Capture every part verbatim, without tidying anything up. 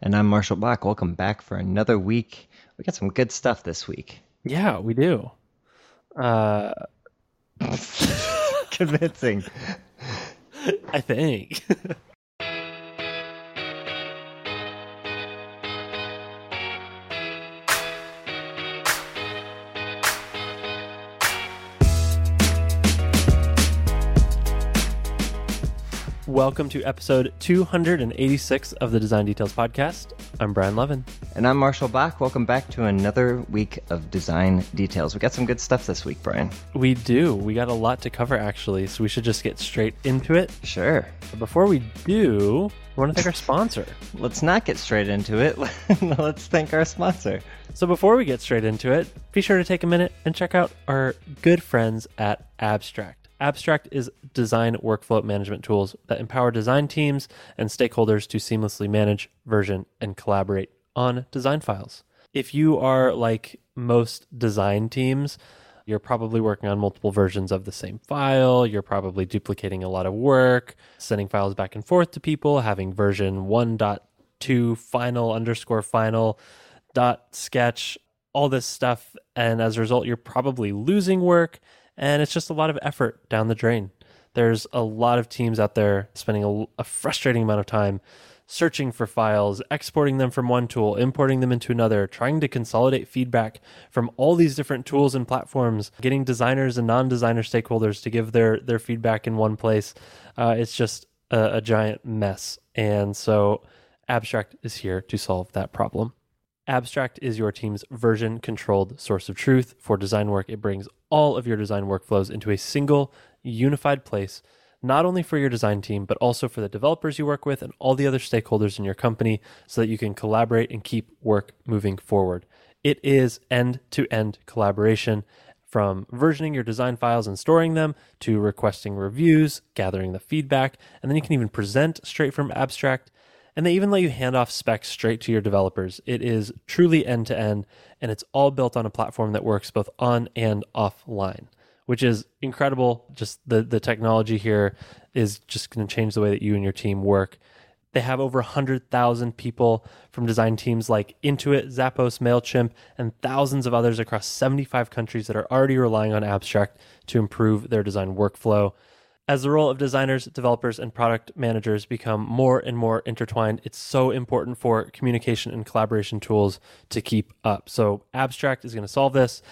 And I'm Marshall Bach. Welcome back for another week. We got some good stuff this week. Yeah, we do. Uh... Convincing. I think. Welcome to episode two eighty-six of the Design Details Podcast. I'm Brian Levin. And I'm Marshall Bach. Welcome back to another week of Design Details. We got some good stuff this week, Brian. We do. We got a lot to cover, actually, so we should just get straight into it. Sure. But before we do, we want to thank our sponsor. Let's not get straight into it. Let's thank our sponsor. So before we get straight into it, be sure to take a minute and check out our good friends at Abstract. Abstract is design workflow management tools that empower design teams and stakeholders to seamlessly manage, version, and collaborate on design files. If you are like most design teams, you're probably working on multiple versions of the same file. You're probably duplicating a lot of work, sending files back and forth to people, having version one point two final underscore final dot sketch, all this stuff. And as a result, you're probably losing work. And it's just a lot of effort down the drain. There's a lot of teams out there spending a, a frustrating amount of time searching for files, exporting them from one tool, importing them into another, trying to consolidate feedback from all these different tools and platforms, getting designers and non-designer stakeholders to give their, their feedback in one place. Uh, it's just a, a giant mess. And so Abstract is here to solve that problem. Abstract is your team's version-controlled source of truth for design work. It brings all of your design workflows into a single, unified place, not only for your design team, but also for the developers you work with and all the other stakeholders in your company so that you can collaborate and keep work moving forward. It is end-to-end collaboration, from versioning your design files and storing them to requesting reviews, gathering the feedback, and then you can even present straight from Abstract. And they even let you hand off specs straight to your developers. It is truly end-to-end, and it's all built on a platform that works both on and offline, which is incredible. Just the, the technology here is just going to change the way that you and your team work. They have over one hundred thousand people from design teams like Intuit, Zappos, MailChimp, and thousands of others across seventy-five countries that are already relying on Abstract to improve their design workflow. As the role of designers, developers, and product managers become more and more intertwined, it's so important for communication and collaboration tools to keep up. So Abstract is going to solve this.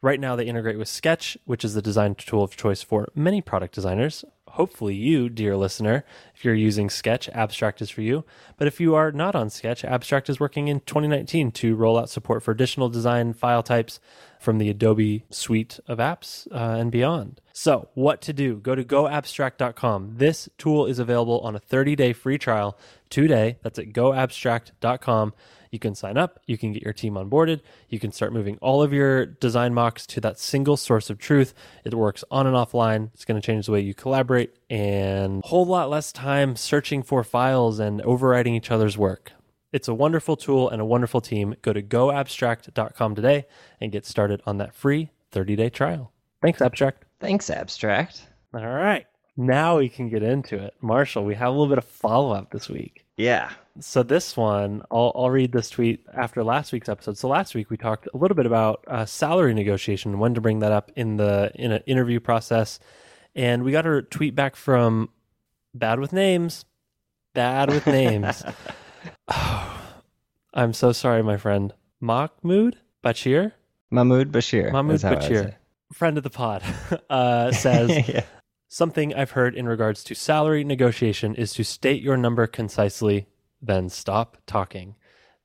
Right now, they integrate with Sketch, which is the design tool of choice for many product designers. Hopefully you, dear listener, if you're using Sketch, Abstract is for you. But if you are not on Sketch, Abstract is working in twenty nineteen to roll out support for additional design file types from the Adobe suite of apps uh, and beyond. So what to do? Go to go abstract dot com. This tool is available on a thirty-day free trial today. That's at go abstract dot com. You can sign up. You can get your team onboarded. You can start moving all of your design mocks to that single source of truth. It works on and offline. It's going to change the way you collaborate and a whole lot less time searching for files and overriding each other's work. It's a wonderful tool and a wonderful team. Go to go abstract dot com today and get started on that free thirty-day trial. Thanks, Abstract. Thanks, Abstract. All right. Now we can get into it. Marshall, we have a little bit of follow-up this week. Yeah. So this one, I'll, I'll read this tweet after last week's episode. So last week we talked a little bit about uh, salary negotiation, when to bring that up in the in an interview process, and we got a tweet back from Bad with Names, Bad with Names. Oh, I'm so sorry, my friend, Mahmoud Bachir, Mahmoud Bachir, Mahmoud Bachir, friend of the pod, uh, says. Yeah. Something I've heard in regards to salary negotiation is to state your number concisely, then stop talking.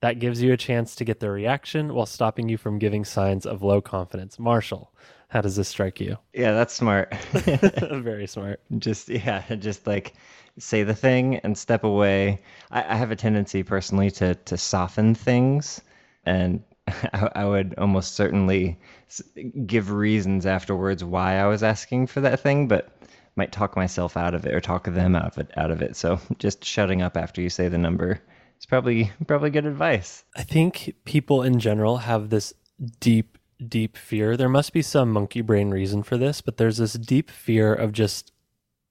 That gives you a chance to get their reaction while stopping you from giving signs of low confidence. Marshall, how does this strike you? Yeah, that's smart. Very smart. Just, yeah, just like say the thing and step away. I, I have a tendency personally to to soften things, and I would almost certainly give reasons afterwards why I was asking for that thing, but might talk myself out of it or talk them out of it. Out of it. So just shutting up after you say the number is probably probably good advice. I think people in general have this deep, deep fear. There must be some monkey brain reason for this, but there's this deep fear of just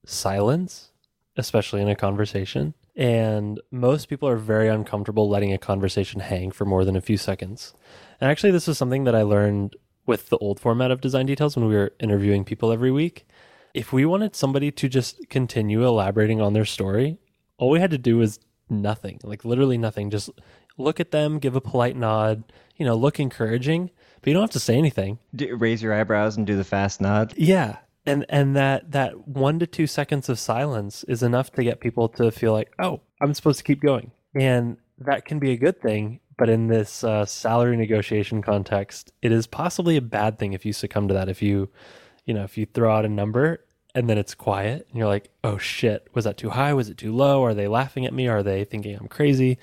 silence, especially in a conversation. And most people are very uncomfortable letting a conversation hang for more than a few seconds. And actually, this was something that I learned with the old format of Design Details when we were interviewing people every week. If we wanted somebody to just continue elaborating on their story, all we had to do was nothing, like literally nothing. Just look at them, give a polite nod, you know, look encouraging, but you don't have to say anything. Do, raise your eyebrows and do the fast nod. Yeah. And and that, that one to two seconds of silence is enough to get people to feel like, oh, I'm supposed to keep going. And that can be a good thing. But in this uh, salary negotiation context, it is possibly a bad thing if you succumb to that. If you, you know, if you throw out a number and then it's quiet and you're like, oh shit, was that too high? Was it too low? Are they laughing at me? Are they thinking I'm crazy?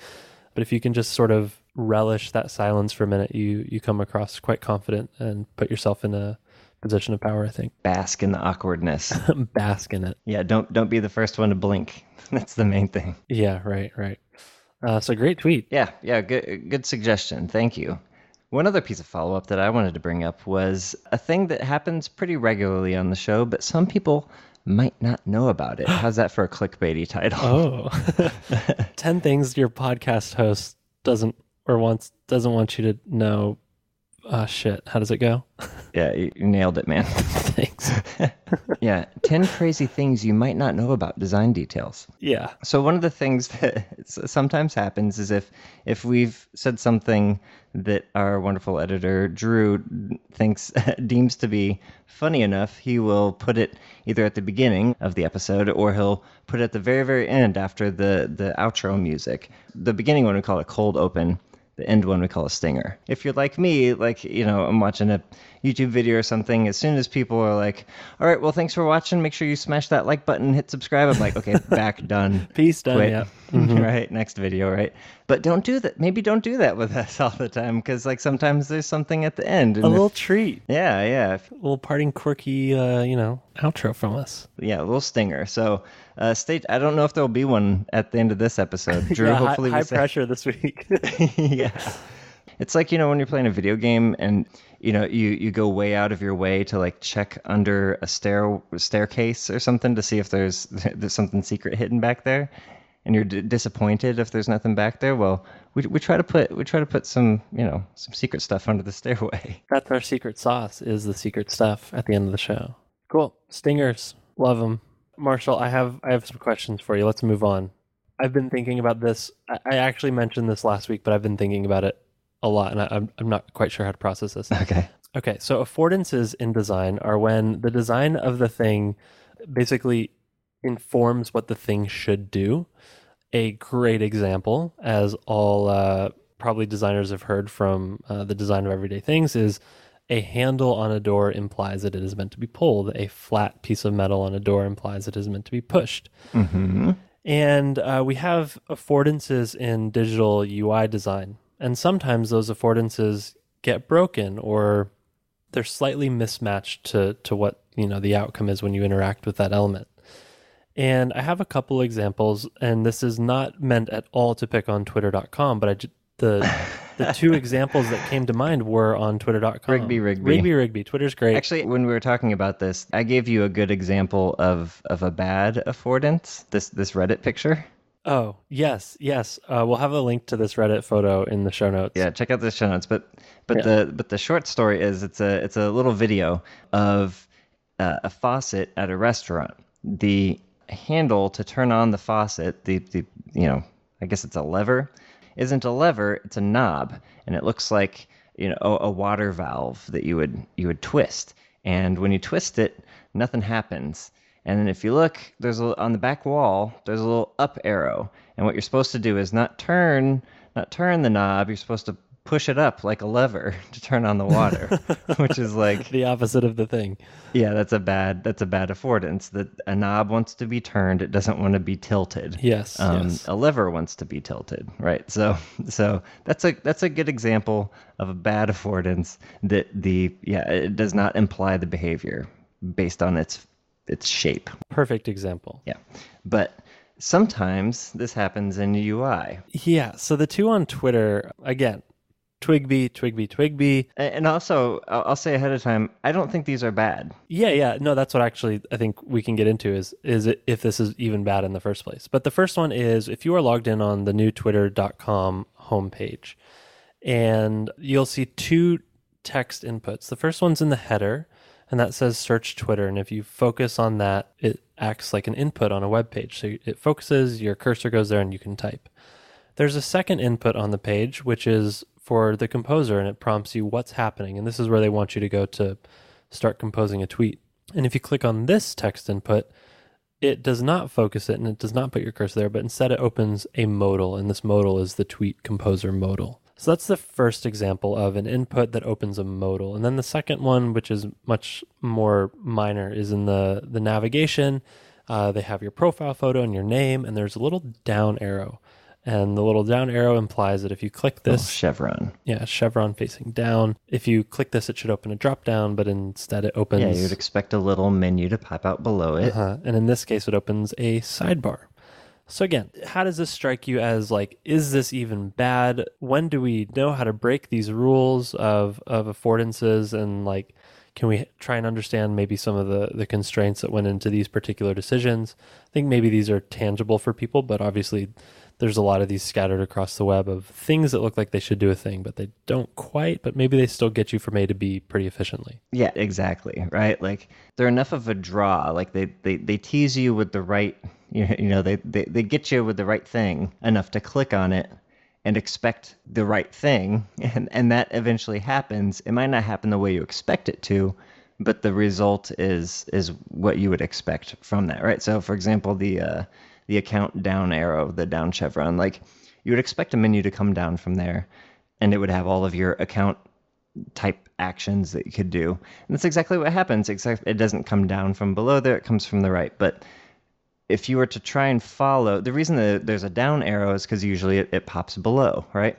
But if you can just sort of relish that silence for a minute, you you come across quite confident and put yourself in a position of power, I think. Bask in the awkwardness. Bask in it. Yeah, don't don't be the first one to blink. That's the main thing. Yeah, right, right. Uh, so great tweet. Yeah, yeah, good, good suggestion. Thank you. One other piece of follow-up that I wanted to bring up was a thing that happens pretty regularly on the show, but some people might not know about it. How's that for a clickbaity title? Oh. ten things your podcast host doesn't or wants doesn't want you to know. Ah, uh, shit. How does it go? Yeah, you nailed it, man. Thanks. Yeah, ten crazy things you might not know about Design Details. Yeah. So one of the things that sometimes happens is if if we've said something that our wonderful editor, Drew, thinks deems to be funny enough, he will put it either at the beginning of the episode or he'll put it at the very, very end after the, the outro music. The beginning one we call a cold open. The end one we call a stinger. If you're like me, like, you know, I'm watching a YouTube video or something, as soon as people are like, all right, well, thanks for watching. Make sure you smash that like button, hit subscribe. I'm like, okay, back, done. Peace, done, quit. Yeah. Mm-hmm. Right, next video, right? But don't do that. Maybe don't do that with us all the time, because, like, sometimes there's something at the end. And a little if, treat. Yeah, yeah. If, a little parting quirky, uh, you know, outro from us. Yeah, a little stinger. So Uh, stage. I don't know if there'll be one at the end of this episode. Drew, yeah, hopefully high, we high say... pressure this week. Yeah, it's like, you know, when you're playing a video game and you know you, you go way out of your way to like check under a stair staircase or something to see if there's there's something secret hidden back there, and you're d- disappointed if there's nothing back there. Well, we we try to put we try to put some you know some secret stuff under the stairway. That's our secret sauce. Is the secret stuff at the end of the show. Cool stingers, love them. Marshall, I have I have some questions for you. Let's move on. I've been thinking about this. I, I actually mentioned this last week, but I've been thinking about it a lot, and I, I'm I'm not quite sure how to process this. Okay. Okay, so affordances in design are when the design of the thing basically informs what the thing should do. A great example, as all uh, probably designers have heard from uh, the design of everyday things, is a handle on a door implies that it is meant to be pulled. A flat piece of metal on a door implies it is meant to be pushed. Mm-hmm. And uh, we have affordances in digital U I design. And sometimes those affordances get broken or they're slightly mismatched to, to what, you know, the outcome is when you interact with that element. And I have a couple examples, and this is not meant at all to pick on Twitter dot com, but I just... The the two examples that came to mind were on Twitter dot com. Rigby, Rigby. Rigby, Rigby. Twitter's great. Actually, when we were talking about this, I gave you a good example of, of a bad affordance, this this Reddit picture. Oh, yes, yes. Uh, we'll have a link to this Reddit photo in the show notes. Yeah, check out the show notes. But but yeah. the but the short story is it's a, it's a little video of uh, a faucet at a restaurant. The handle to turn on the faucet, the, the you know, I guess it's a lever, isn't a lever, it's a knob, and it looks like, you know, a water valve that you would you would twist. And when you twist it, nothing happens. And then if you look, there's a, on the back wall, there's a little up arrow. And what you're supposed to do is not turn, not turn the knob. You're supposed to push it up like a lever to turn on the water, which is like the opposite of the thing. Yeah, that's a bad that's a bad affordance. That a knob wants to be turned, it doesn't want to be tilted. Yes, um, yes. A lever wants to be tilted, right? So so that's a that's a good example of a bad affordance that the yeah, it does not imply the behavior based on its its shape. Perfect example. Yeah. But sometimes this happens in U I. Yeah, so the two on Twitter, again, Twigby, Twigby, Twigby. And also, I'll say ahead of time, I don't think these are bad. Yeah, yeah. No, that's what actually I think we can get into is is if this is even bad in the first place. But the first one is if you are logged in on the new twitter dot com homepage, and you'll see two text inputs. The first one's in the header, and that says search Twitter. And if you focus on that, it acts like an input on a web page. So it focuses, your cursor goes there, and you can type. There's a second input on the page, which is for the composer, and it prompts you what's happening. And this is where they want you to go to start composing a tweet. And if you click on this text input, it does not focus it, and it does not put your cursor there, but instead it opens a modal, and this modal is the tweet composer modal. So that's the first example of an input that opens a modal. And then the second one, which is much more minor, is in the, the navigation. Uh, they have your profile photo and your name, and there's a little down arrow. And the little down arrow implies that if you click this... Oh, chevron. Yeah, chevron facing down. If you click this, it should open a drop-down, but instead it opens... Yeah, you'd expect a little menu to pop out below it. Uh-huh. And in this case, it opens a sidebar. So again, how does this strike you as, like, is this even bad? When do we know how to break these rules of, of affordances? And, like, can we try and understand maybe some of the, the constraints that went into these particular decisions? I think maybe these are tangible for people, but obviously... There's a lot of these scattered across the web of things that look like they should do a thing, but they don't quite, but maybe they still get you from A to B pretty efficiently. Yeah, exactly, right? Like, they're enough of a draw. Like, they, they, they tease you with the right, you know, they, they, they get you with the right thing enough to click on it and expect the right thing, and, and that eventually happens. It might not happen the way you expect it to, but the result is is what you would expect from that, right? So, for example, the... Uh, the account down arrow, the down chevron, like you would expect a menu to come down from there and it would have all of your account type actions that you could do. And that's exactly what happens, except it doesn't come down from below there, it comes from the right. But if you were to try and follow, the reason that there's a down arrow is because usually it, it pops below, right?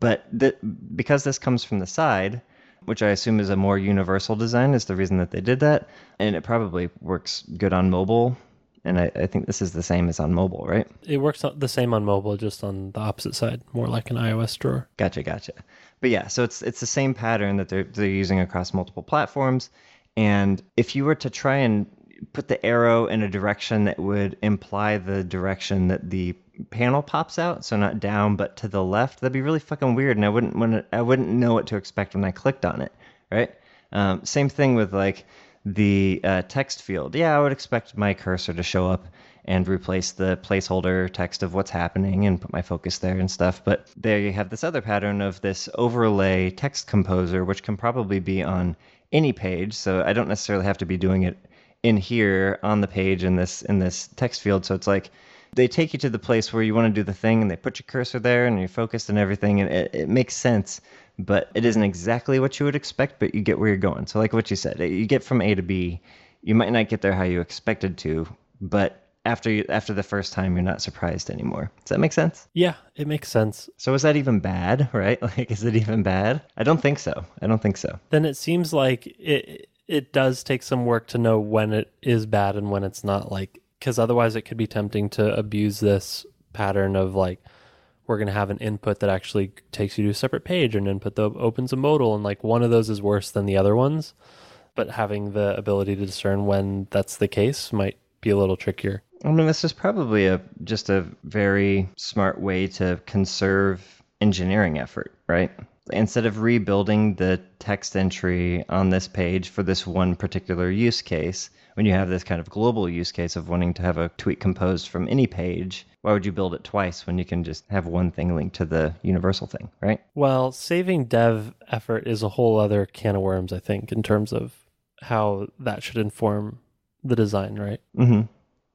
But the, because this comes from the side, which I assume is a more universal design, is the reason that they did that. And it probably works good on mobile. And I, I think this is the same as on mobile, right? It works the same on mobile, just on the opposite side, more like an iOS drawer. Gotcha, gotcha. But yeah, so it's it's the same pattern that they're they're using across multiple platforms. And if you were to try and put the arrow in a direction that would imply the direction that the panel pops out, so not down but to the left, that'd be really fucking weird, and I wouldn't want I wouldn't know what to expect when I clicked on it, right? Um, same thing with like. The uh, text field. Yeah, I would expect my cursor to show up and replace the placeholder text of what's happening and put my focus there and stuff. But there you have this other pattern of this overlay text composer, which can probably be on any page. So I don't necessarily have to be doing it in here on the page in this in this text field. So it's like they take you to the place where you want to do the thing and they put your cursor there and you're focused and everything. And it, it makes sense. But it isn't exactly what you would expect, but you get where you're going. So like what you said, you get from A to B. You might not get there how you expected to, but after you, after the first time, you're not surprised anymore. Does that make sense? Yeah, it makes sense. So is that even bad, right? Like, is it even bad? I don't think so. I don't think so. Then it seems like it it does take some work to know when it is bad and when it's not, like, because otherwise it could be tempting to abuse this pattern of like, we're going to have an input that actually takes you to a separate page, an input that opens a modal, and like one of those is worse than the other ones. But having the ability to discern when that's the case might be a little trickier. I mean, this is probably a just a very smart way to conserve engineering effort, right? Instead of rebuilding the text entry on this page for this one particular use case, when you have this kind of global use case of wanting to have a tweet composed from any page, why would you build it twice when you can just have one thing linked to the universal thing, right? Well, saving dev effort is a whole other can of worms, I think, in terms of how that should inform the design, right? Mm-hmm.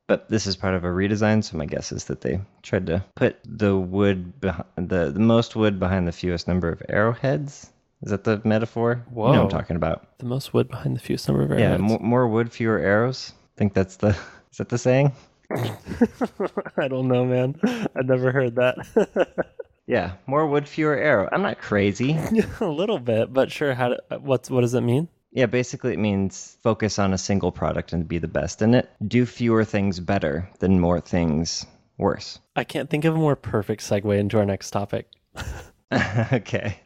But this is part of a redesign, so my guess is that they tried to put the wood behind the, the most wood behind the fewest number of arrowheads. Is that the metaphor? Whoa. You know what I'm talking about. The most wood behind the fewest number of arrowheads. Yeah, more, more wood, fewer arrows. I think that's the... Is that the saying? I don't know, man. I've never heard that. Yeah, more wood, fewer arrow. I'm not crazy. A little bit, but sure. How? To, what's, what does it mean? Yeah, basically it means focus on a single product and be the best in it. Do fewer things better than more things worse. I can't think of a more perfect segue into our next topic. Okay.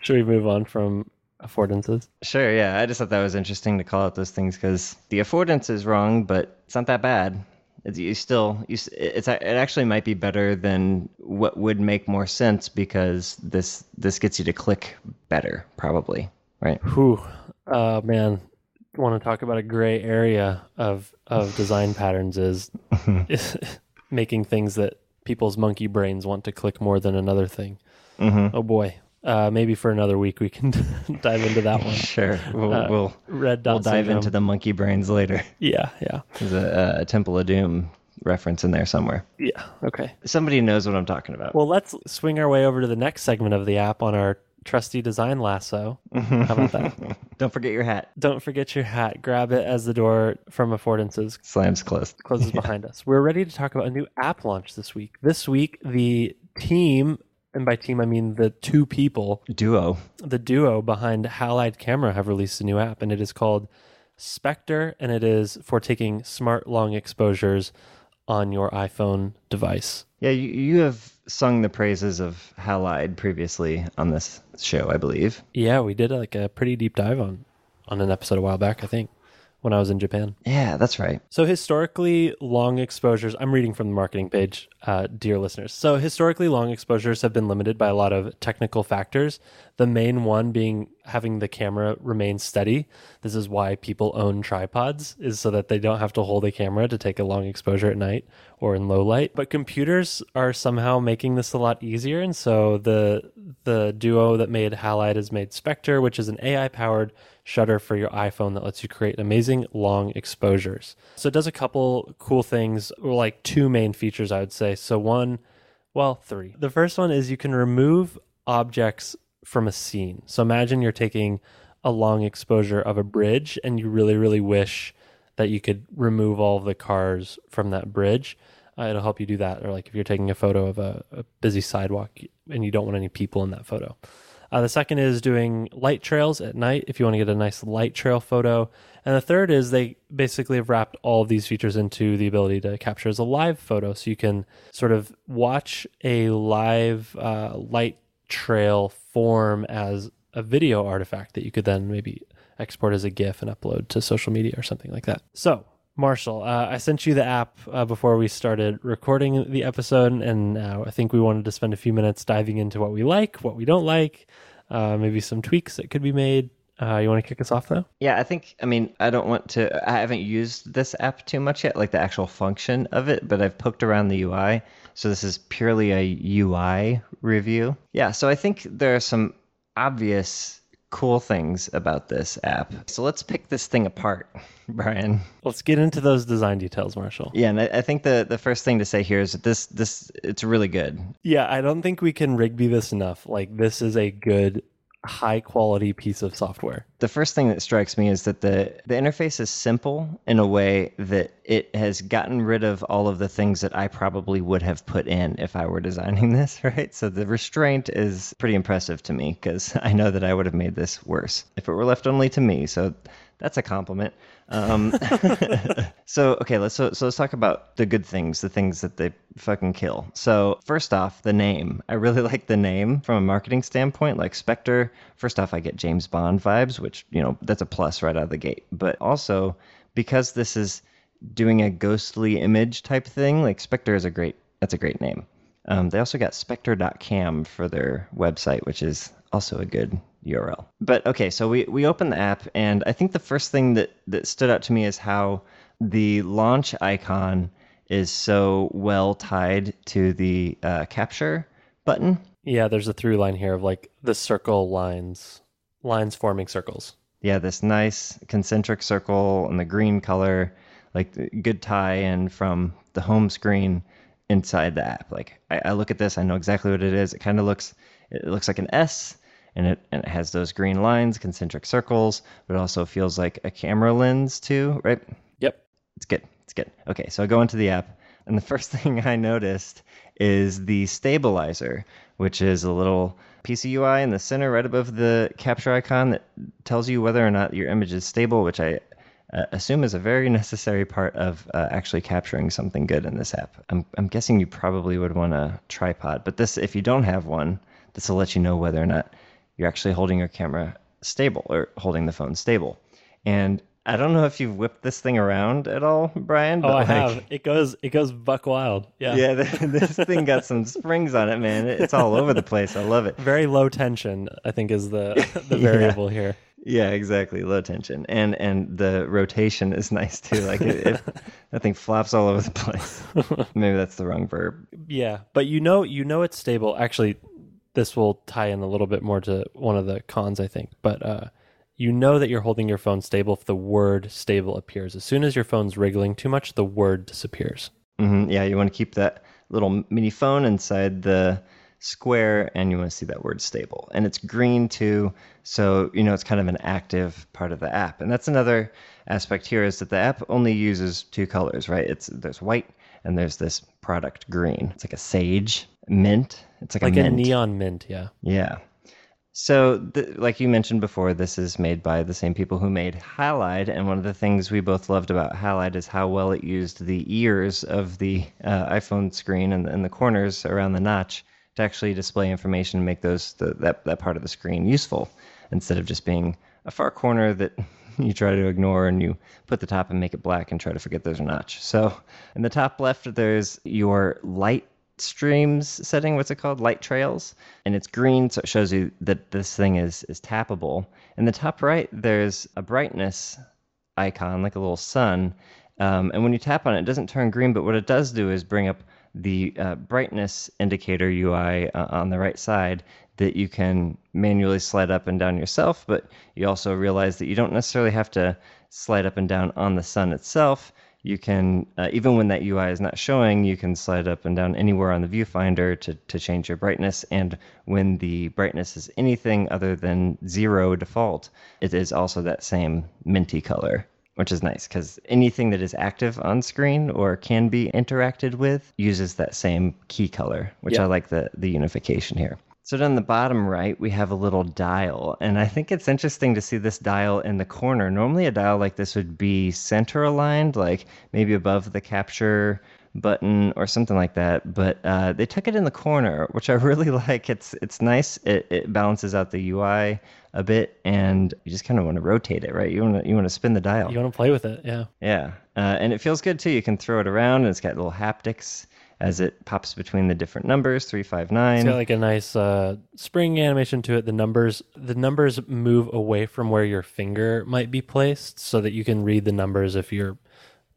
Should we move on from affordances? Sure, yeah. I just thought that was interesting to call out those things because the affordance is wrong, but it's not that bad. It's, you still, you, it's, it actually might be better than what would make more sense because this this gets you to click better, probably, right? Whew, uh, man, want to talk about a gray area of of design patterns is, is making things that people's monkey brains want to click more than another thing. Mm-hmm. Oh boy. Uh, maybe for another week we can dive into that one. Sure, we'll uh, we'll, red dot we'll dive diagram. into the monkey brains later. Yeah, yeah. There's a, a Temple of Doom reference in there somewhere. Yeah. Okay. Somebody knows what I'm talking about. Well, let's swing our way over to the next segment of the app on our trusty design lasso. How about that? Don't forget your hat. Don't forget your hat. Grab it as the door from affordances slams closed. Closes yeah. behind us. We're ready to talk about a new app launch this week. This week, the team. And by team, I mean the two people. Duo. The duo behind Halide Camera have released a new app, and it is called Spectre, and it is for taking smart long exposures on your iPhone device. Yeah, you, you have sung the praises of Halide previously on this show, I believe. Yeah, we did like a pretty deep dive on, on an episode a while back, I think, when I was in Japan. Yeah, that's right. So historically, long exposures... I'm reading from the marketing page, uh, dear listeners. So historically, long exposures have been limited by a lot of technical factors, the main one being having the camera remain steady. This is why people own tripods, is so that they don't have to hold a camera to take a long exposure at night or in low light. But computers are somehow making this a lot easier, and so the the duo that made Halide has made Spectre, which is an A I-powered shutter for your iPhone that lets you create amazing long exposures. So it does a couple cool things, or like two main features, I would say. So one, well, three. The first one is you can remove objects from a scene. So imagine you're taking a long exposure of a bridge and you really, really wish that you could remove all of the cars from that bridge. Uh, it'll help you do that. Or like if you're taking a photo of a, a busy sidewalk and you don't want any people in that photo. Uh, the second is doing light trails at night if you want to get a nice light trail photo. And the third is they basically have wrapped all of these features into the ability to capture as a live photo. So you can sort of watch a live uh, light trail form as a video artifact that you could then maybe export as a GIF and upload to social media or something like that. So, Marshall, uh, I sent you the app uh, before we started recording the episode, and uh, I think we wanted to spend a few minutes diving into what we like, what we don't like, uh, maybe some tweaks that could be made. Uh, you want to kick us off, though? Yeah, I think, I mean, I don't want to, I haven't used this app too much yet, like the actual function of it, but I've poked around the U I, so this is purely a U I review. Yeah, so I think there are some obvious cool things about this app. So let's pick this thing apart, Brian. Let's get into those design details, Marshall. Yeah, and I, I think the, the first thing to say here is that this, this it's really good. Yeah, I don't think we can Rigby this enough. Like, this is a good, high-quality piece of software. The first thing that strikes me is that the, the interface is simple in a way that it has gotten rid of all of the things that I probably would have put in if I were designing this, right? So the restraint is pretty impressive to me because I know that I would have made this worse if it were left only to me. So that's a compliment. Um, so, okay, let's so, so let's talk about the good things, the things that they fucking kill. So first off, the name. I really like the name from a marketing standpoint, like Spectre. First off, I get James Bond vibes, which, you know, that's a plus right out of the gate. But also, because this is doing a ghostly image type thing, like Spectre is a great, that's a great name. Um, they also got Spectre dot cam for their website, which is also a good U R L. But okay, so we, we open the app, and I think the first thing that, that stood out to me is how the launch icon is so well tied to the uh, capture button. Yeah, there's a through line here of like the circle lines, lines forming circles. Yeah, this nice concentric circle and the green color, like good tie in from the home screen inside the app. Like I, I look at this, I know exactly what it is. It kind of looks, it looks like an S. And it, and it has those green lines, concentric circles, but it also feels like a camera lens too, right? Yep. It's good. It's good. Okay, so I go into the app, and the first thing I noticed is the stabilizer, which is a little piece of U I in the center right above the capture icon that tells you whether or not your image is stable, which I uh, assume is a very necessary part of uh, actually capturing something good in this app. I'm, I'm guessing you probably would want a tripod, but this, if you don't have one, this will let you know whether or not you're actually holding your camera stable or holding the phone stable. And I don't know if you've whipped this thing around at all, Brian. But oh, I like, have. It goes, it goes buck wild. Yeah, yeah. This thing got some springs on it, man. It's all over the place. I love it. Very low tension, I think, is the the variable yeah. here. Yeah, exactly. Low tension, and and the rotation is nice too. Like it, it, that thing flops all over the place. Maybe that's the wrong verb. Yeah, but you know, you know, it's stable. Actually, this will tie in a little bit more to one of the cons, I think, but. Uh, You know that you're holding your phone stable if the word stable appears. As soon as your phone's wriggling too much, the word disappears. Mm-hmm. Yeah, you want to keep that little mini phone inside the square, and you want to see that word stable. And it's green too, so you know it's kind of an active part of the app. And that's another aspect here is that the app only uses two colors, right? It's there's white and there's this product green. It's like a sage mint. It's like, like a mint. Like a neon mint, yeah. Yeah. So, the, like you mentioned before, this is made by the same people who made Halide, and one of the things we both loved about Halide is how well it used the ears of the uh, iPhone screen and, and the corners around the notch to actually display information and make those the, that, that part of the screen useful, instead of just being a far corner that you try to ignore and you put the top and make it black and try to forget there's a notch. So, in the top left, there's your light streams setting, what's it called? Light trails. And it's green, so it shows you that this thing is is tappable. In the top right, there's a brightness icon, like a little sun. Um, and when you tap on it, it doesn't turn green, but what it does do is bring up the uh, brightness indicator U I uh, on the right side that you can manually slide up and down yourself, but you also realize that you don't necessarily have to slide up and down on the sun itself. You can, uh, even when that U I is not showing, you can slide up and down anywhere on the viewfinder to, to change your brightness. And when the brightness is anything other than zero default, it is also that same minty color, which is nice because anything that is active on screen or can be interacted with uses that same key color, which yep. I like the, the unification here. So down the bottom right, we have a little dial. And I think it's interesting to see this dial in the corner. Normally a dial like this would be center aligned, like maybe above the capture button or something like that. But uh, they took it in the corner, which I really like. It's it's nice. It, it balances out the U I a bit. And you just kind of want to rotate it, right? You want to, you want to spin the dial. You want to play with it, yeah. Yeah. Uh, and it feels good, too. You can throw it around, and it's got little haptics as it pops between the different numbers, three, five, nine. It's got like a nice uh, spring animation to it. The numbers, the numbers move away from where your finger might be placed, so that you can read the numbers if you're,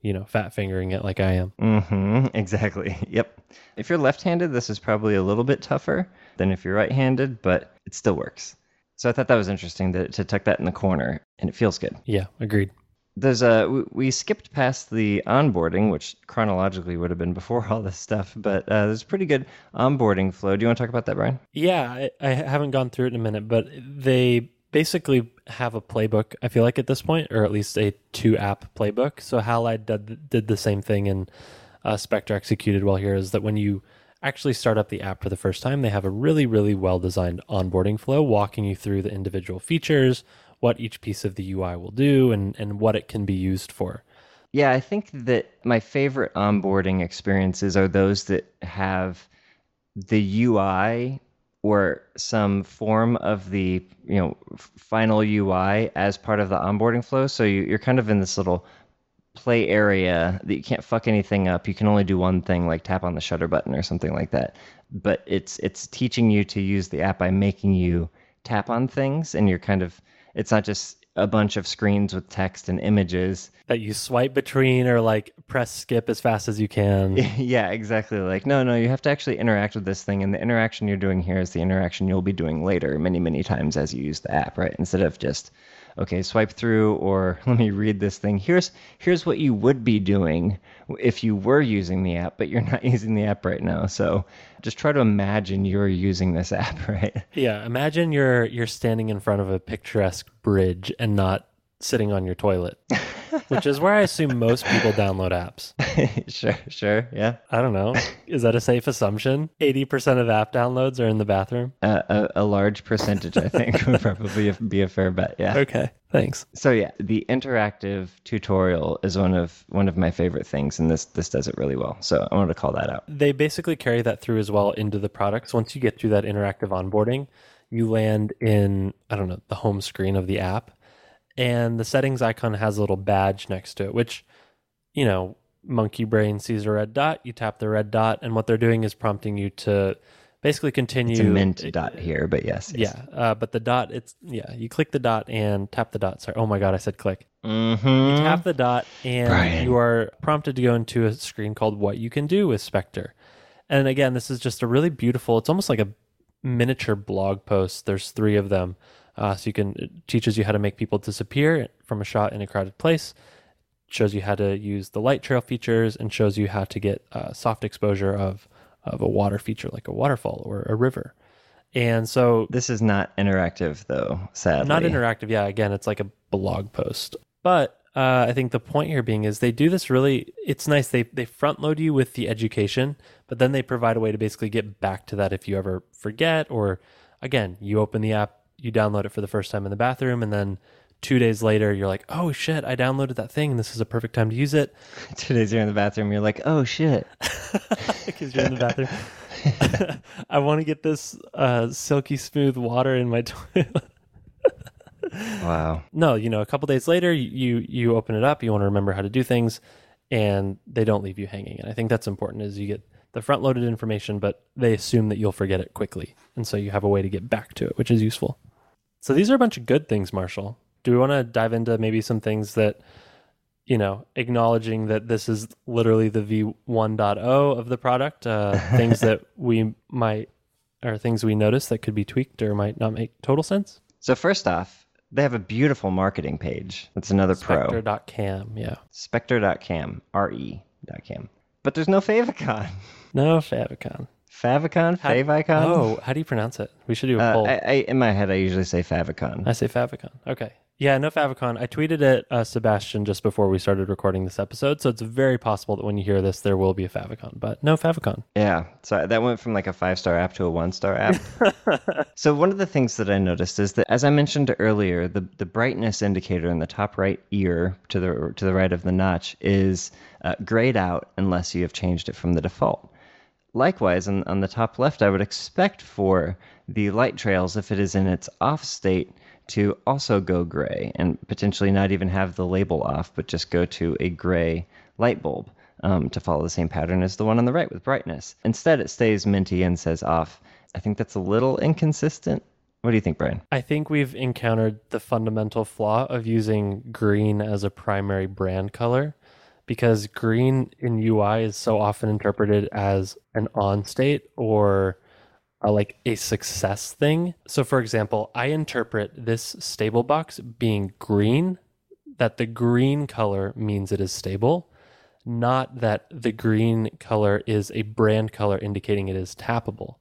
you know, fat fingering it like I am. Mm-hmm. Exactly. Yep. If you're left-handed, this is probably a little bit tougher than if you're right-handed, but it still works. So I thought that was interesting to, to tuck that in the corner, and it feels good. Yeah, agreed. There's a we skipped past the onboarding, which chronologically would have been before all this stuff, but uh, there's a pretty good onboarding flow. Do you want to talk about that, Brian? Yeah, I, I haven't gone through it in a minute, but they basically have a playbook, I feel like, at this point, or at least a two-app playbook. So Halide did, did the same thing in uh, Spectre executed well here, is that when you actually start up the app for the first time, they have a really, really well-designed onboarding flow walking you through the individual features, what each piece of the U I will do, and, and what it can be used for. Yeah, I think that my favorite onboarding experiences are those that have the U I or some form of the, you know, final U I as part of the onboarding flow. So you, you're kind of in this little play area that you can't fuck anything up. You can only do one thing, like tap on the shutter button or something like that. But it's it's teaching you to use the app by making you tap on things, and you're kind of it's not just a bunch of screens with text and images that you swipe between or like press skip as fast as you can. Yeah, exactly. Like, no, no, you have to actually interact with this thing. And the interaction you're doing here is the interaction you'll be doing later many, many times as you use the app, right? Instead of just, okay, swipe through or let me read this thing. Here's here's what you would be doing if you were using the app, but you're not using the app right now. So just try to imagine you're using this app, right? Yeah, imagine you're you're standing in front of a picturesque bridge and not sitting on your toilet, which is where I assume most people download apps. Sure, sure, yeah. I don't know. Is that a safe assumption? eighty percent of app downloads are in the bathroom? Uh, a, a large percentage, I think, would probably be a fair bet, yeah. Okay, thanks. So yeah, the interactive tutorial is one of one of my favorite things, and this, this does it really well. So I wanted to call that out. They basically carry that through as well into the products. Once you get through that interactive onboarding, you land in, I don't know, the home screen of the app, and the settings icon has a little badge next to it, which, you know, monkey brain sees a red dot, you tap the red dot, and what they're doing is prompting you to basically continue. It's a mint dot here, but yes. yes. Yeah, uh, but the dot, it's, yeah, you click the dot and tap the dot. Sorry, oh my God, I said click. Mm-hmm. You tap the dot and Brian. You are prompted to go into a screen called What You Can Do with Spectre. And again, this is just a really beautiful, it's almost like a miniature blog post. There's three of them. Uh, so you can, it teaches you how to make people disappear from a shot in a crowded place. It shows you how to use the light trail features and shows you how to get uh, soft exposure of of a water feature like a waterfall or a river. And so this is not interactive though, sadly. Not interactive. Yeah. Again, it's like a blog post, but uh, I think the point here being is they do this really, it's nice. They, they front load you with the education, but then they provide a way to basically get back to that if you ever forget, or again, you open the app, you download it for the first time in the bathroom, and then two days later, you're like, oh shit, I downloaded that thing. This is a perfect time to use it. Two days you're in the bathroom, you're like, oh shit. Because you're in the bathroom. I want to get this uh, silky smooth water in my toilet. Wow. No, you know, a couple days later, you you open it up, you want to remember how to do things, and they don't leave you hanging. And I think that's important, is you get the front-loaded information, but they assume that you'll forget it quickly. And so you have a way to get back to it, which is useful. So these are a bunch of good things, Marshall. Do we want to dive into maybe some things that, you know, acknowledging that this is literally the V one point oh of the product, uh, things that we might, or things we notice that could be tweaked or might not make total sense? So first off, they have a beautiful marketing page. That's another pro. Spectre dot cam, yeah. Spectre dot cam, R E dot cam. But there's no favicon. No favicon. Favicon? How, favicon? Oh, how do you pronounce it? We should do a poll. Uh, I, I, in my head, I usually say favicon. I say favicon. Okay. Yeah, no favicon. I tweeted at uh, Sebastian just before we started recording this episode, so it's very possible that when you hear this, there will be a favicon, but no favicon. Yeah, so that went from like a five-star app to a one-star app. So one of the things that I noticed is that, as I mentioned earlier, the, the brightness indicator in the top right ear to the to the right of the notch is uh, grayed out unless you have changed it from the default. Likewise, on, on the top left, I would expect for the light trails, if it is in its off state, to also go gray and potentially not even have the label off, but just go to a gray light bulb um, to follow the same pattern as the one on the right with brightness. Instead, it stays minty and says off. I think that's a little inconsistent. What do you think, Brian? I think we've encountered the fundamental flaw of using green as a primary brand color, because green in U I is so often interpreted as an on state or Uh, like a success thing. So for example, I interpret this stable box being green, that the green color means it is stable, not that the green color is a brand color indicating it is tappable.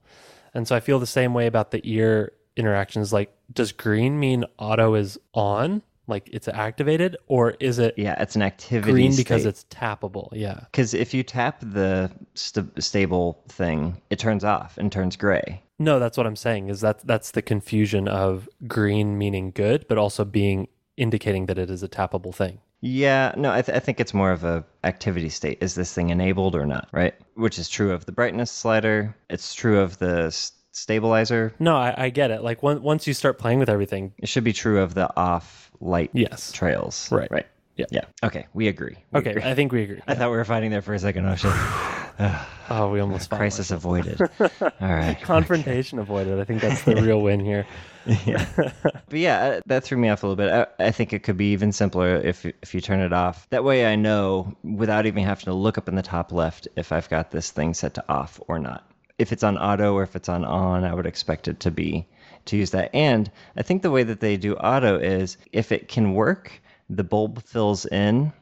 And so I feel the same way about the ear interactions. Like, does green mean auto is on? Like it's activated, or is it? Yeah, it's an activity green state. Because it's tappable. Yeah, because if you tap the st- stable thing, it turns off and turns gray. No, that's what I'm saying. Is that that's the confusion of green meaning good, but also being indicating that it is a tappable thing. Yeah, no, I, th- I think it's more of a activity state. Is this thing enabled or not? Right, which is true of the brightness slider. It's true of the St- stabilizer. No, I, I get it. Like one, once you start playing with everything, it should be true of the off light yes. trails. Right. Right. Yeah. Yeah. Okay. We agree. We okay. Agree. I think we agree. I yeah. thought we were fighting there for a second. Oh shit. Oh, we almost crisis avoided. All right. Confrontation avoided. I think that's the real win here. Yeah. But yeah, that threw me off a little bit. I, I think it could be even simpler if if you turn it off. That way I know without even having to look up in the top left if I've got this thing set to off or not. If it's on auto or if it's on on, I would expect it to be to use that. And I think the way that they do auto is if it can work, the bulb fills in.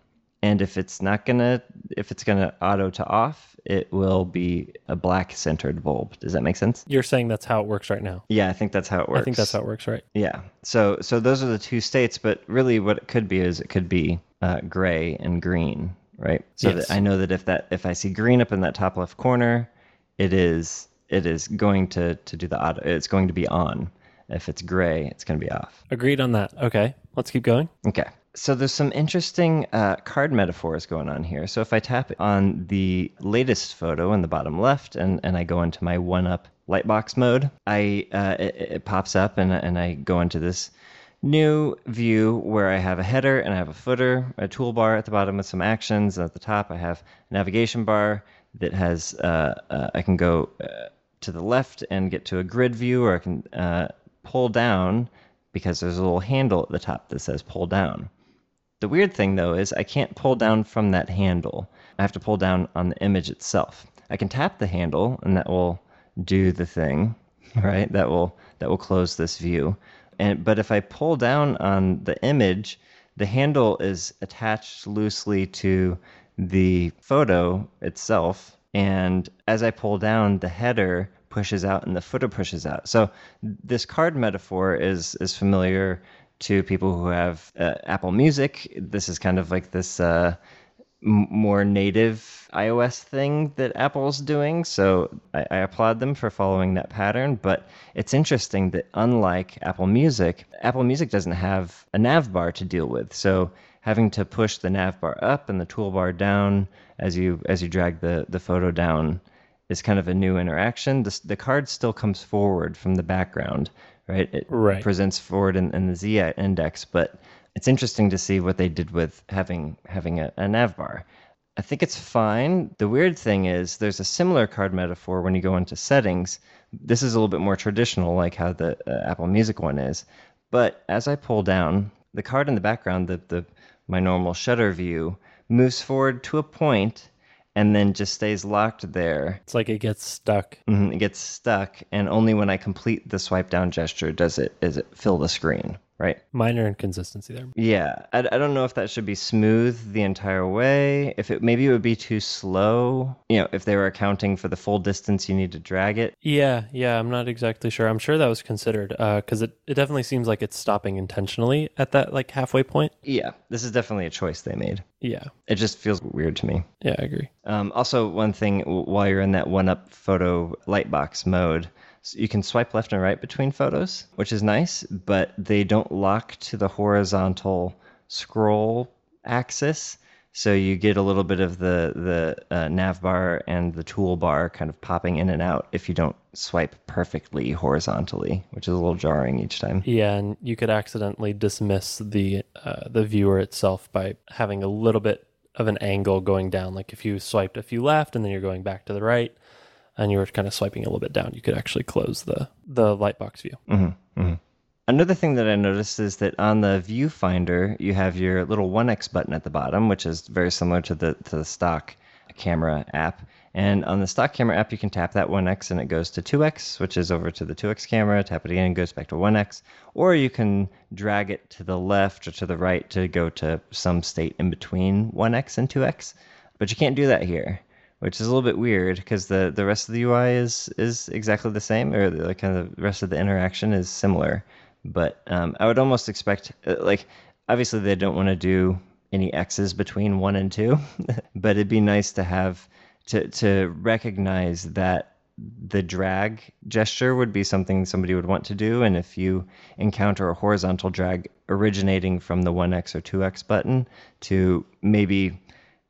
And if it's not going to, if it's going to auto to off, it will be a black centered bulb. Does that make sense? You're saying that's how it works right now. Yeah, I think that's how it works. I think that's how it works, right? Yeah. So so those are the two states. But really what it could be is it could be uh, gray and green, right? So yes. that I know that if that if I see green up in that top left corner, It is it is going to, to do the auto. It's going to be on. If it's gray, it's going to be off. Agreed on that. Okay, let's keep going. Okay, So there's some interesting uh, card metaphors going on here. So if I tap on the latest photo in the bottom left and, and I go into my one-up lightbox mode, I uh, it, it pops up and, and I go into this new view where I have a header and I have a footer, a toolbar at the bottom with some actions. And at the top, I have a navigation bar that has, uh, uh, I can go uh, to the left and get to a grid view, or I can uh, pull down because there's a little handle at the top that says pull down. The weird thing, though, is I can't pull down from that handle. I have to pull down on the image itself. I can tap the handle, and that will do the thing, right? That will that will close this view. And but if I pull down on the image, the handle is attached loosely to the photo itself. And as I pull down, the header pushes out and the footer pushes out. So this card metaphor is is familiar to people who have uh, Apple Music. This is kind of like this uh, m- more native iOS thing that Apple's doing. So I-, I applaud them for following that pattern. But it's interesting that unlike Apple Music, Apple Music doesn't have a nav bar to deal with. So having to push the nav bar up and the toolbar down as you as you drag the, the photo down is kind of a new interaction. The, the card still comes forward from the background. Right, it right. presents forward in, in the Z index, but it's interesting to see what they did with having having a, a navbar. I think it's fine. The weird thing is there's a similar card metaphor when you go into settings. This is a little bit more traditional, like how the uh, Apple Music one is. But as I pull down, the card in the background, the, the my normal shutter view, moves forward to a point and then just stays locked there. It's like it gets stuck. Mm-hmm, it gets stuck, and only when I complete the swipe down gesture does it is it fill the screen, right? Minor inconsistency there. Yeah, I, I don't know if that should be smooth the entire way. If it maybe it would be too slow. You know, if they were accounting for the full distance you need to drag it. Yeah, yeah, I'm not exactly sure. I'm sure that was considered because uh, it it definitely seems like it's stopping intentionally at that like halfway point. Yeah, this is definitely a choice they made. Yeah. It just feels weird to me. Yeah, I agree. Um, also, one thing, while you're in that one-up photo lightbox mode, you can swipe left and right between photos, which is nice, but they don't lock to the horizontal scroll axis. So you get a little bit of the, the uh, nav bar and the toolbar kind of popping in and out if you don't swipe perfectly horizontally, which is a little jarring each time. Yeah, and you could accidentally dismiss the uh, the viewer itself by having a little bit of an angle going down. Like if you swiped a few left and then you're going back to the right and you were kind of swiping a little bit down, you could actually close the, the lightbox view. Mm-hmm, mm-hmm. Another thing that I noticed is that on the viewfinder, you have your little one X button at the bottom, which is very similar to the to the stock camera app. And on the stock camera app, you can tap that one X and it goes to two X, switches over to the two X camera, tap it again and goes back to one X. Or you can drag it to the left or to the right to go to some state in between one X and two X. But you can't do that here, which is a little bit weird because the, the rest of the U I is, is exactly the same, or the kind of the rest of the interaction is similar. But um, I would almost expect, like, obviously they don't want to do any X's between one and two, but it'd be nice to have, to to recognize that the drag gesture would be something somebody would want to do. And if you encounter a horizontal drag originating from the one X or two X button, to maybe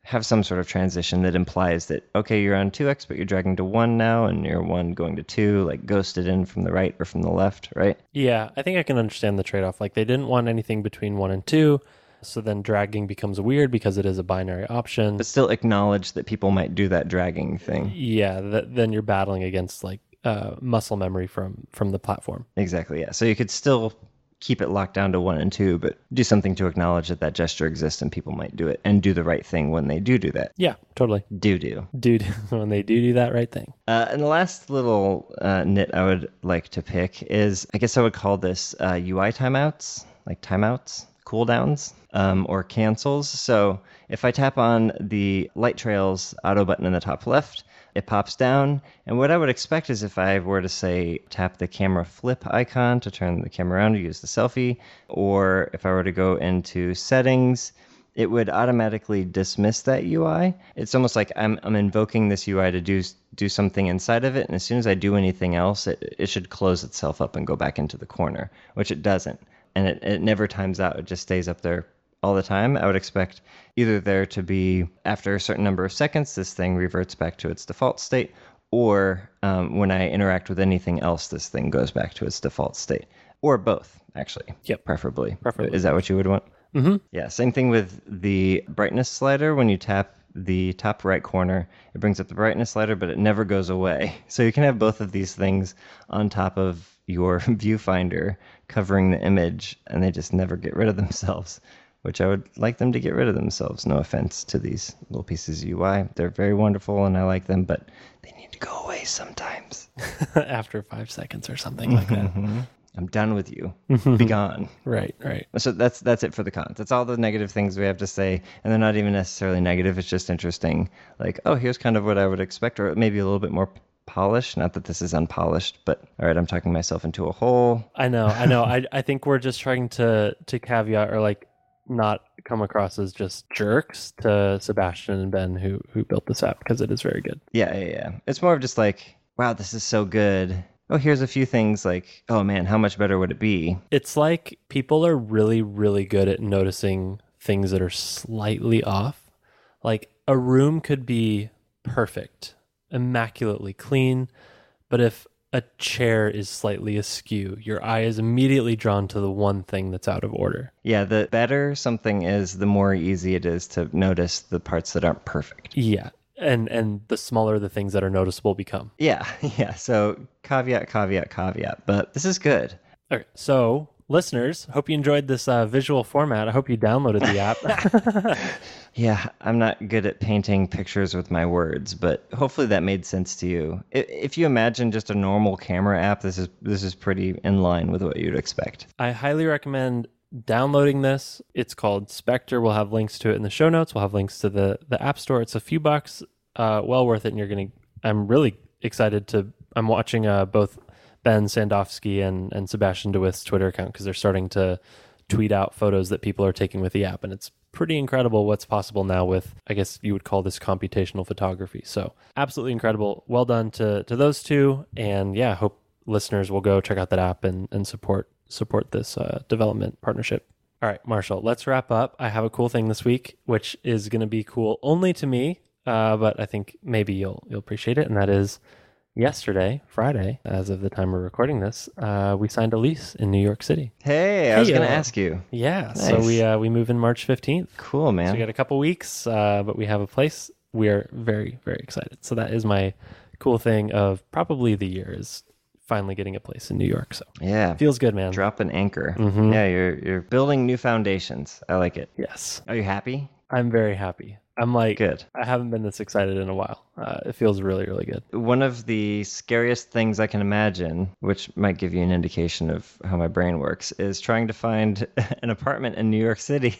have some sort of transition that implies that, okay, you're on two X, but you're dragging to one now, and you're one going to two, like ghosted in from the right or from the left, right? Yeah, I think I can understand the trade-off. Like, they didn't want anything between one and two, so then dragging becomes weird because it is a binary option. But still acknowledge that people might do that dragging thing. Yeah, th- then you're battling against, like, uh, muscle memory from, from the platform. Exactly, yeah. So you could still keep it locked down to one and two, but do something to acknowledge that that gesture exists and people might do it, and do the right thing when they do do that. Yeah, totally. Do do. Do do. When they do do that right thing. Uh, and the last little uh, nit I would like to pick is, I guess I would call this uh, U I timeouts, like timeouts, cooldowns, um, or cancels. So if I tap on the light trails auto button in the top left, it pops down, and what I would expect is if I were to say tap the camera flip icon to turn the camera around to use the selfie, or if I were to go into settings, it would automatically dismiss that U I. It's almost like I'm I'm invoking this U I to do do something inside of it, and as soon as I do anything else, it, it should close itself up and go back into the corner, which it doesn't, and it, it never times out. It just stays up there all the time, I would expect either there to be, after a certain number of seconds, this thing reverts back to its default state, or um, when I interact with anything else, this thing goes back to its default state, or both, actually, yep. preferably. preferably. Is that what you would want? Mm-hmm. Yeah, same thing with the brightness slider. When you tap the top right corner, it brings up the brightness slider, but it never goes away. So you can have both of these things on top of your viewfinder covering the image, and they just never get rid of themselves, which I would like them to get rid of themselves. No offense to these little pieces of U I. They're very wonderful, and I like them, but they need to go away sometimes. After five seconds or something like that. Mm-hmm. I'm done with you. Be gone. Right, right. So that's that's it for the cons. That's all the negative things we have to say. And they're not even necessarily negative. It's just interesting. Like, oh, here's kind of what I would expect, or maybe a little bit more polished. Not that this is unpolished, but all right, I'm talking myself into a hole. I know, I know. I I think we're just trying to to caveat, or like not come across as just jerks to Sebastian and Ben who who built this app, because it is very good. Yeah, yeah, yeah. It's more of just like, wow, this is so good. Oh, here's a few things like, oh man, how much better would it be? It's like people are really, really good at noticing things that are slightly off. Like a room could be perfect, immaculately clean, but if a chair is slightly askew, your eye is immediately drawn to the one thing that's out of order. Yeah, the better something is, the more easy it is to notice the parts that aren't perfect. Yeah. And and the smaller the things that are noticeable become. Yeah, yeah. So caveat, caveat, caveat. But this is good. All right. So listeners, hope you enjoyed this uh, visual format. I hope you downloaded the app. Yeah, I'm not good at painting pictures with my words, but hopefully that made sense to you. If you imagine just a normal camera app, this is this is pretty in line with what you'd expect. I highly recommend downloading this. It's called Spectre. We'll have links to it in the show notes. We'll have links to the the app store. It's a few bucks, uh well worth it, and you're gonna I'm really excited to I'm watching uh both Ben Sandowski and and Sebastian DeWitt's Twitter account, because they're starting to tweet out photos that people are taking with the app, and it's pretty incredible what's possible now with, I guess you would call this computational photography. So absolutely incredible. Well done to to those two, and yeah, hope listeners will go check out that app and and support support this uh, development partnership. All right, Marshall, let's wrap up. I have a cool thing this week, which is going to be cool only to me, uh, but I think maybe you'll you'll appreciate it, and that is yesterday, Friday, as of the time we're recording this, uh, we signed a lease in New York City. Hey, I hey, was going to ask you. Yeah, nice. So we uh, we move in March fifteenth. Cool, man. So we got a couple weeks, uh, but we have a place. We are very, very excited. So that is my cool thing of probably the year, is finally getting a place in New York. So yeah, feels good, man. Drop an anchor. Mm-hmm. Yeah, you're you're building new foundations. I like it. Yes. Are you happy? I'm very happy. I'm like, good. I haven't been this excited in a while. Uh, it feels really, really good. One of the scariest things I can imagine, which might give you an indication of how my brain works, is trying to find an apartment in New York City.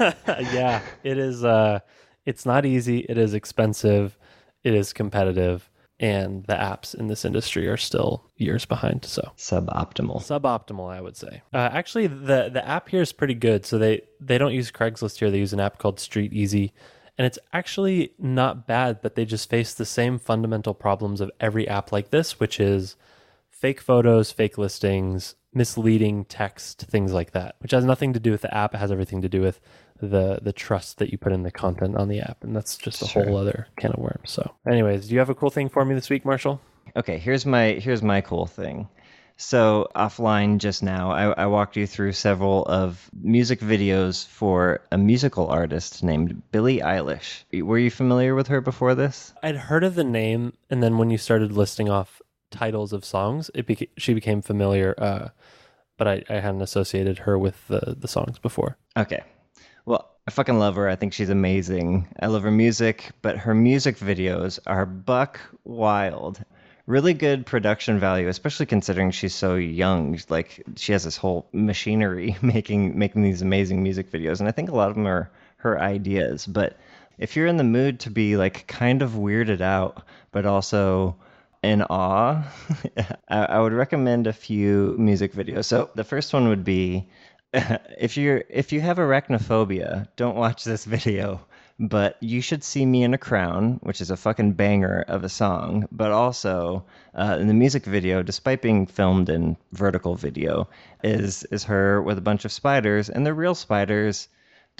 Yeah, it is. Uh, it's not easy. It is expensive. It is competitive. And the apps in this industry are still years behind. So suboptimal. Suboptimal, I would say. Uh, actually, the the app here is pretty good. So they, they don't use Craigslist here. They use an app called StreetEasy. And it's actually not bad, but they just face the same fundamental problems of every app like this, which is fake photos, fake listings, misleading text, things like that, which has nothing to do with the app. It has everything to do with the the trust that you put in the content on the app, and that's just a sure. whole other can of worms. So anyways, do you have a cool thing for me this week, Marshall? Okay, here's my here's my cool thing. So offline just now, I, I walked you through several of music videos for a musical artist named Billie Eilish. Were you familiar with her before this? I'd heard of the name, and then when you started listing off titles of songs, it beca- she became familiar, uh, but I, I hadn't associated her with the, the songs before. Okay. Well, I fucking love her. I think she's amazing. I love her music, but her music videos are buck wild. Really good production value, especially considering she's so young. Like, she has this whole machinery making making these amazing music videos, and I think a lot of them are her ideas. But if you're in the mood to be like kind of weirded out, but also in awe, I, I would recommend a few music videos. So the first one would be, if you're if you have arachnophobia, don't watch this video, but You Should See Me in a Crown, which is a fucking banger of a song. But also, uh, in the music video, despite being filmed in vertical video, is is her with a bunch of spiders, and they're real spiders.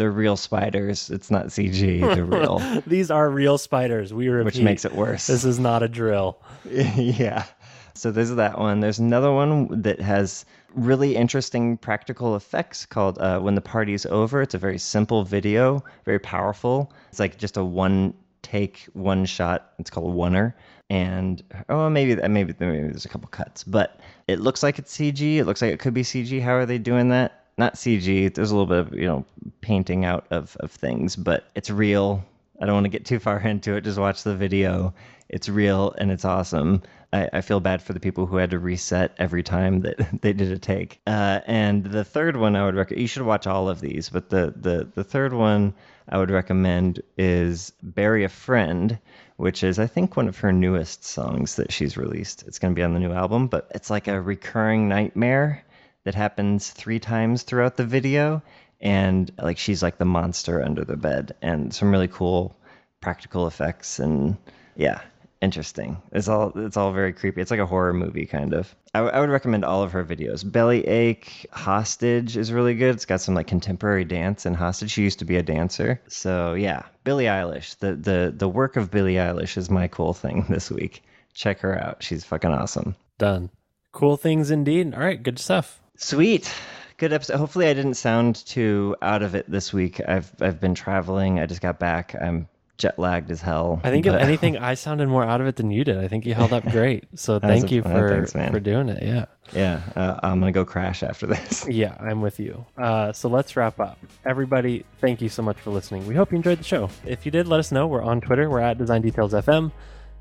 They're real spiders. It's not C G. They're real. These are real spiders. We repeat. Which makes it worse. This is not a drill. Yeah. So there's that one. There's another one that has really interesting practical effects called uh, When the Party's Over. It's a very simple video, very powerful. It's like just a one take, one shot. It's called Oneer. And oh, maybe maybe maybe there's a couple cuts, but it looks like it's C G. It looks like it could be C G. How are they doing that? Not C G. There's a little bit of, you know, painting out of, of things, but it's real. I don't want to get too far into it. Just watch the video. It's real and it's awesome. I, I feel bad for the people who had to reset every time that they did a take. Uh, and the third one I would recommend, you should watch all of these, but the, the, the third one I would recommend is Bury a Friend, which is, I think, one of her newest songs that she's released. It's going to be on the new album, but it's like a recurring nightmare that happens three times throughout the video. And like, she's like the monster under the bed, and some really cool practical effects. And yeah, interesting. It's all, it's all very creepy. It's like a horror movie kind of. I, w- I would recommend all of her videos. Bellyache, Hostage is really good. It's got some like contemporary dance in Hostage. She used to be a dancer. So yeah, Billie Eilish, the, the, the work of Billie Eilish is my cool thing this week. Check her out. She's fucking awesome. Done. Cool things indeed. All right. Good stuff. Sweet. Good episode. Hopefully I didn't sound too out of it this week. I've I've been traveling. I just got back. I'm jet lagged as hell. I think but... if anything, I sounded more out of it than you did. I think you held up great. So thank you for thanks, for doing it. Yeah. Yeah. Uh, I'm going to go crash after this. Yeah, I'm with you. Uh, so let's wrap up. Everybody, thank you so much for listening. We hope you enjoyed the show. If you did, let us know. We're on Twitter. We're at Design Details F M.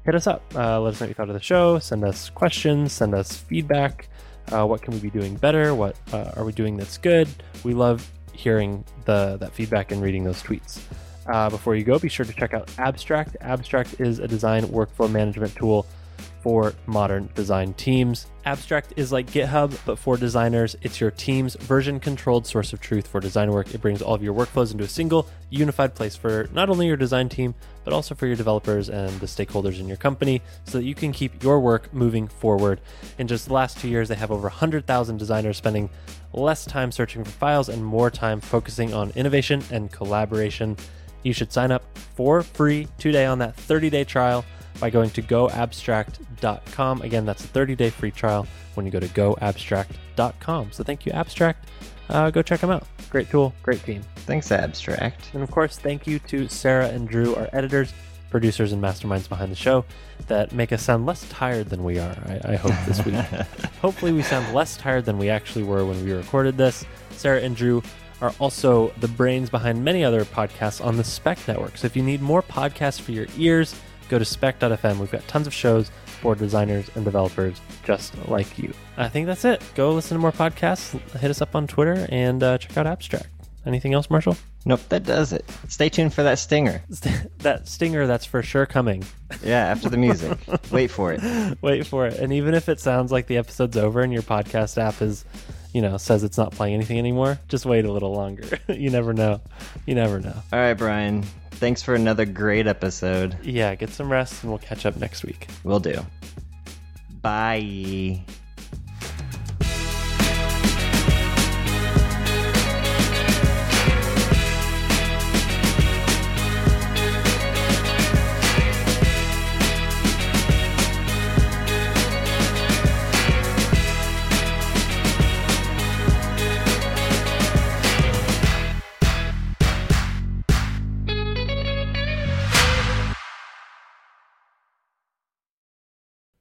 Hit us up. Uh, let us know what you thought of the show. Send us questions. Send us feedback. Uh, what can we be doing better? What uh, are we doing that's good? We love hearing the that feedback and reading those tweets. Uh, before you go, be sure to check out Abstract. Abstract is a design workflow management tool for modern design teams. Abstract is like GitHub, but for designers. It's your team's version-controlled source of truth for design work. It brings all of your workflows into a single, unified place for not only your design team, but also for your developers and the stakeholders in your company, so that you can keep your work moving forward. In just the last two years, they have over one hundred thousand designers spending less time searching for files and more time focusing on innovation and collaboration. You should sign up for free today on that thirty-day trial by going to go abstract dot com. Again, that's a thirty-day free trial when you go to go abstract dot com. So thank you, Abstract. Uh, go check them out. Great tool, great team. Thanks, Abstract. And of course, thank you to Sarah and Drew, our editors, producers, and masterminds behind the show that make us sound less tired than we are, I, I hope this week. Hopefully we sound less tired than we actually were when we recorded this. Sarah and Drew are also the brains behind many other podcasts on the Spec Network. So if you need more podcasts for your ears, go to spec dot f m. We've got tons of shows for designers and developers just like you. I think that's it. Go listen to more podcasts. Hit us up on Twitter and uh, check out Abstract. Anything else, Marshall? Nope, that does it. Stay tuned for that stinger. That stinger that's for sure coming. Yeah, after the music. Wait for it. Wait for it. And even if it sounds like the episode's over and your podcast app is, you know, says it's not playing anything anymore, just wait a little longer. You never know. You never know. All right, Brian. Thanks for another great episode. Yeah, get some rest and we'll catch up next week. Will do. Bye.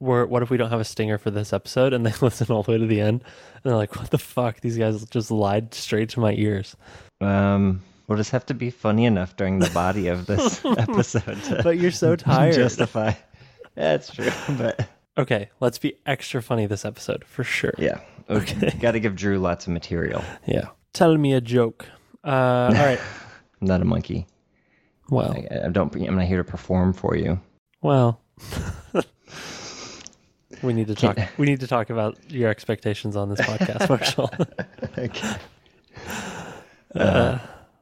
We're, what if we don't have a stinger for this episode and they listen all the way to the end and they're like, what the fuck? These guys just lied straight to my ears. Um, we'll just have to be funny enough during the body of this episode. To but you're so tired. Justify. That's true. But okay, let's be extra funny this episode for sure. Yeah. Okay. Got to give Drew lots of material. Yeah. Tell me a joke. Uh, all right. I'm not a monkey. Well, I, I don't. I'm not here to perform for you. Well. We need to talk. Can't. We need to talk about your expectations on this podcast, Marshall. Okay. Uh, uh.